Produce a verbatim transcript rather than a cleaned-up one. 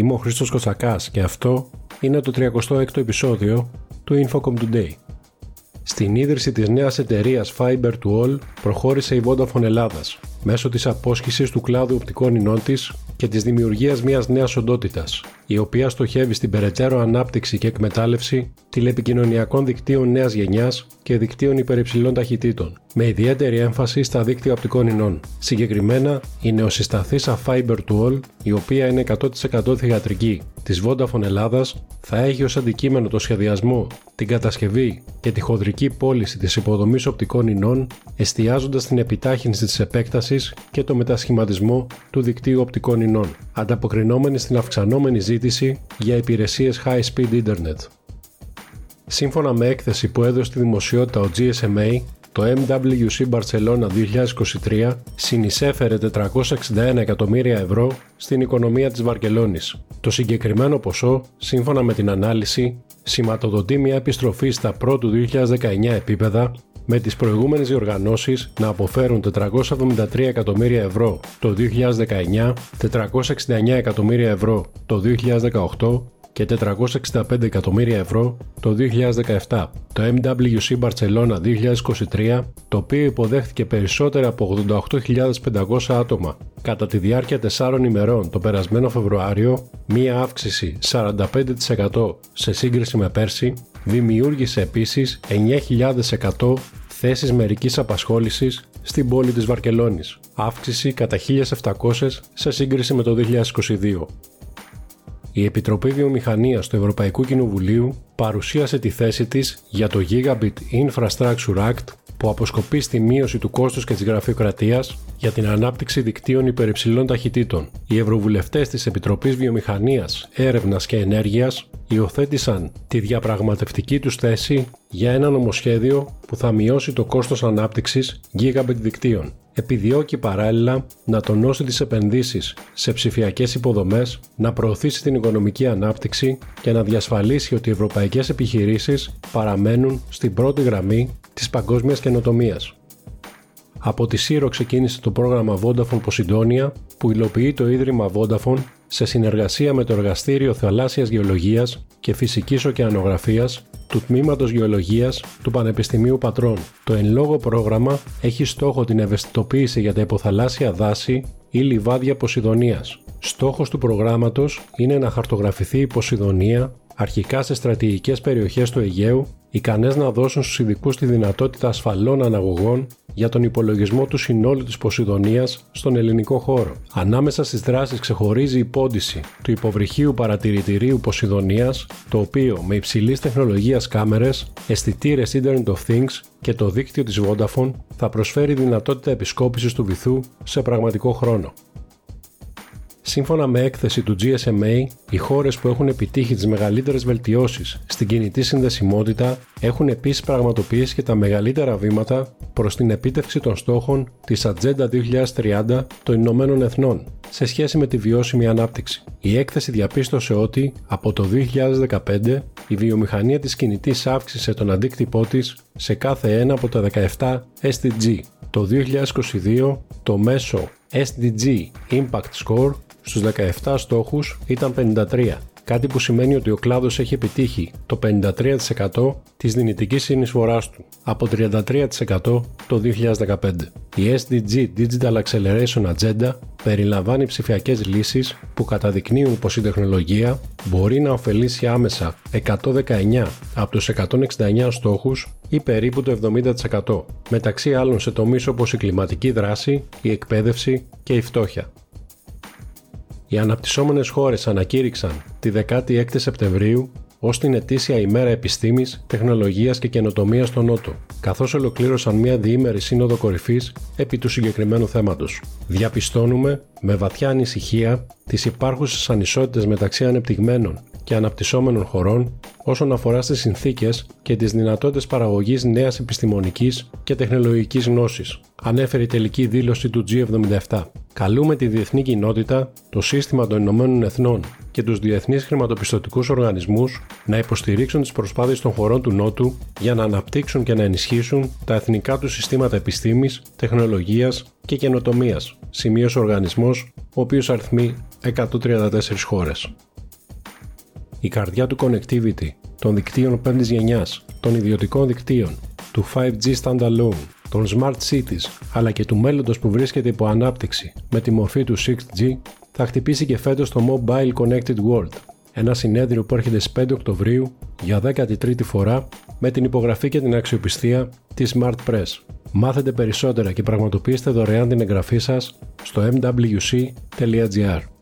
Είμαι ο Χρήστος Κοτσακάς και αυτό είναι το τριακοστό έκτο επεισόδιο του Infocom Today. Στην ίδρυση της νέας εταιρείας Fiber to All προχώρησε η Vodafone Ελλάδας μέσω της απόσχησης του κλάδου οπτικών ινών της και της δημιουργίας μιας νέας οντότητας, η οποία στοχεύει στην περαιτέρω ανάπτυξη και εκμετάλλευση τηλεπικοινωνιακών δικτύων νέας γενιάς και δικτύων υπερυψηλών ταχυτήτων, με ιδιαίτερη έμφαση στα δίκτυα οπτικών ινών. Συγκεκριμένα, η νεοσυσταθήσα Fiber to All, η οποία είναι εκατό τοις εκατό θυγατρική της Vodafone Ελλάδας, θα έχει ως αντικείμενο το σχεδιασμό, την κατασκευή και τη χοντρική πώληση της υποδομής οπτικών ινών, εστιάζοντας στην επιτάχυνση της επέκτασης και το μετασχηματισμό του δικτύου οπτικών ινών, ανταποκρινόμενη στην αυξανόμενη ζήτηση για υπηρεσίες high-speed internet. Σύμφωνα με έκθεση που έδωσε στη δημοσιότητα ο τζι ες εμ έι, το εμ ντάμπλιου σι Barcelona δύο χιλιάδες είκοσι τρία συνεισέφερε τετρακόσια εξήντα ένα εκατομμύρια ευρώ στην οικονομία της Βαρκελώνης. Το συγκεκριμένο ποσό, σύμφωνα με την ανάλυση, σηματοδοτεί μια επιστροφή στα πρώτου δύο χιλιάδες δεκαεννιά επίπεδα, με τις προηγούμενες διοργανώσεις να αποφέρουν τετρακόσια εβδομήντα τρία εκατομμύρια ευρώ το δύο χιλιάδες δεκαεννιά, τετρακόσια εξήντα εννέα εκατομμύρια ευρώ το δύο χιλιάδες δεκαοκτώ και τετρακόσια εξήντα πέντε εκατομμύρια ευρώ το δύο χιλιάδες δεκαεπτά. Το εμ ντάμπλιου σι Barcelona δύο χιλιάδες είκοσι τρία, το οποίο υποδέχθηκε περισσότερα από ογδόντα οκτώ χιλιάδες πεντακόσια άτομα κατά τη διάρκεια τεσσάρων ημερών το περασμένο Φεβρουάριο, μία αύξηση σαράντα πέντε τοις εκατό σε σύγκριση με πέρσι, δημιούργησε επίσης εννέα χιλιάδες εκατό θέσεις μερικής απασχόλησης στην πόλη της Βαρκελώνης, αύξηση κατά χίλιες επτακόσιες σε σύγκριση με το δύο χιλιάδες είκοσι δύο. Η Επιτροπή Βιομηχανίας του Ευρωπαϊκού Κοινοβουλίου παρουσίασε τη θέση της για το Gigabit Infrastructure Act, που αποσκοπεί στη μείωση του κόστους και της γραφειοκρατίας για την ανάπτυξη δικτύων υπερυψηλών ταχυτήτων. Οι ευρωβουλευτές της Επιτροπής Βιομηχανίας, Έρευνας και Ενέργειας υιοθέτησαν τη διαπραγματευτική τους θέση για ένα νομοσχέδιο που θα μειώσει το κόστος ανάπτυξης Gigabit δικτύων. Επιδιώκει παράλληλα να τονώσει τις επενδύσεις σε ψηφιακές υποδομές, να προωθήσει την οικονομική ανάπτυξη και να διασφαλίσει ότι οι ευρωπαϊκές επιχειρήσεις παραμένουν στην πρώτη γραμμή της παγκόσμιας καινοτομίας. Από τη Σύρο ξεκίνησε το πρόγραμμα Vodafone-Posidonia, που υλοποιεί το Ίδρυμα Vodafone σε συνεργασία με το Εργαστήριο Θαλάσσιας Γεωλογίας και Φυσικής Οκεανογραφίας του Τμήματος Γεωλογίας του Πανεπιστημίου Πατρών. Το εν λόγω πρόγραμμα έχει στόχο την ευαισθητοποίηση για τα υποθαλάσσια δάση ή λιβάδια Ποσειδονίας. Στόχος του προγράμματος είναι να χαρτογραφηθεί η Ποσειδονία, αρχικά σε στρατηγικές περιοχές του Αιγαίου, ικανές να δώσουν στους ειδικούς τη δυνατότητα ασφαλών αναγωγών για τον υπολογισμό του συνόλου της Ποσειδονίας στον ελληνικό χώρο. Ανάμεσα στις δράσεις ξεχωρίζει η πόντιση του υποβρυχίου παρατηρητηρίου Ποσειδονίας, το οποίο με υψηλής τεχνολογίας κάμερες, αισθητήρες Internet of Things και το δίκτυο της Vodafone θα προσφέρει δυνατότητα επισκόπησης του βυθού σε πραγματικό χρόνο. Σύμφωνα με έκθεση του τζι ες εμ έι, οι χώρες που έχουν επιτύχει τις μεγαλύτερες βελτιώσεις στην κινητή συνδεσιμότητα έχουν επίσης πραγματοποιήσει και τα μεγαλύτερα βήματα προς την επίτευξη των στόχων της Ατζέντα δύο χιλιάδες τριάντα των Ηνωμένων Εθνών σε σχέση με τη βιώσιμη ανάπτυξη. Η έκθεση διαπίστωσε ότι από το δύο χιλιάδες δεκαπέντε η βιομηχανία της κινητής αύξησε τον αντίκτυπό της σε κάθε ένα από τα δεκαεπτά ες ντι τζι. Το δύο χιλιάδες είκοσι δύο το μέσο ες ντι τζι Impact Score στους δεκαεπτά στόχους ήταν πενήντα τρία, κάτι που σημαίνει ότι ο κλάδος έχει επιτύχει το πενήντα τρία τοις εκατό της δυνητικής συνεισφοράς του, από τριάντα τρία τοις εκατό το δύο χιλιάδες δεκαπέντε. Η ες ντι τζι Digital Acceleration Agenda περιλαμβάνει ψηφιακές λύσεις που καταδεικνύουν πως η τεχνολογία μπορεί να ωφελήσει άμεσα εκατόν δεκαεννέα από τους εκατόν εξήντα εννέα στόχους ή περίπου το εβδομήντα τοις εκατό, μεταξύ άλλων σε τομείς όπως η κλιματική δράση, η εκπαίδευση και η φτώχεια. Οι αναπτυσσόμενες χώρες ανακήρυξαν τη δεκάτη έκτη Σεπτεμβρίου ως την ετήσια ημέρα επιστήμης, τεχνολογίας και καινοτομίας στον Νότο, καθώς ολοκλήρωσαν μια διήμερη σύνοδο κορυφής επί του συγκεκριμένου θέματος. Διαπιστώνουμε με βαθιά ανησυχία τις υπάρχουσες ανισότητες μεταξύ ανεπτυγμένων και αναπτυσσόμενων χωρών όσον αφορά στις συνθήκες και τις δυνατότητες παραγωγής νέας επιστημονικής και τεχνολογικής γνώσης, ανέφερε η τελική δήλωση του τζι εβδομήντα επτά. Καλούμε τη διεθνή κοινότητα, το σύστημα των Ηνωμένων Εθνών και τους διεθνείς χρηματοπιστωτικούς οργανισμούς να υποστηρίξουν τις προσπάθειες των χωρών του Νότου για να αναπτύξουν και να ενισχύσουν τα εθνικά τους συστήματα επιστήμης, τεχνολογίας και καινοτομίας, σημείωσε ο οργανισμός, ο οποίος αριθμεί εκατόν τριάντα τέσσερις χώρες. Η καρδιά του connectivity, των δικτύων πέμπτης γενιάς, των ιδιωτικών δικτύων, του φάιβ τζι Standalone, των Smart Cities, αλλά και του μέλλοντος που βρίσκεται υπό ανάπτυξη με τη μορφή του σιξ τζι, θα χτυπήσει και φέτος το Mobile Connected World, ένα συνέδριο που έρχεται στις πέντε Οκτωβρίου για δέκατη τρίτη φορά με την υπογραφή και την αξιοπιστία της SmartPress. Μάθετε περισσότερα και πραγματοποιήστε δωρεάν την εγγραφή σας στο εμ ντάμπλιου σι τελεία τζι άρ.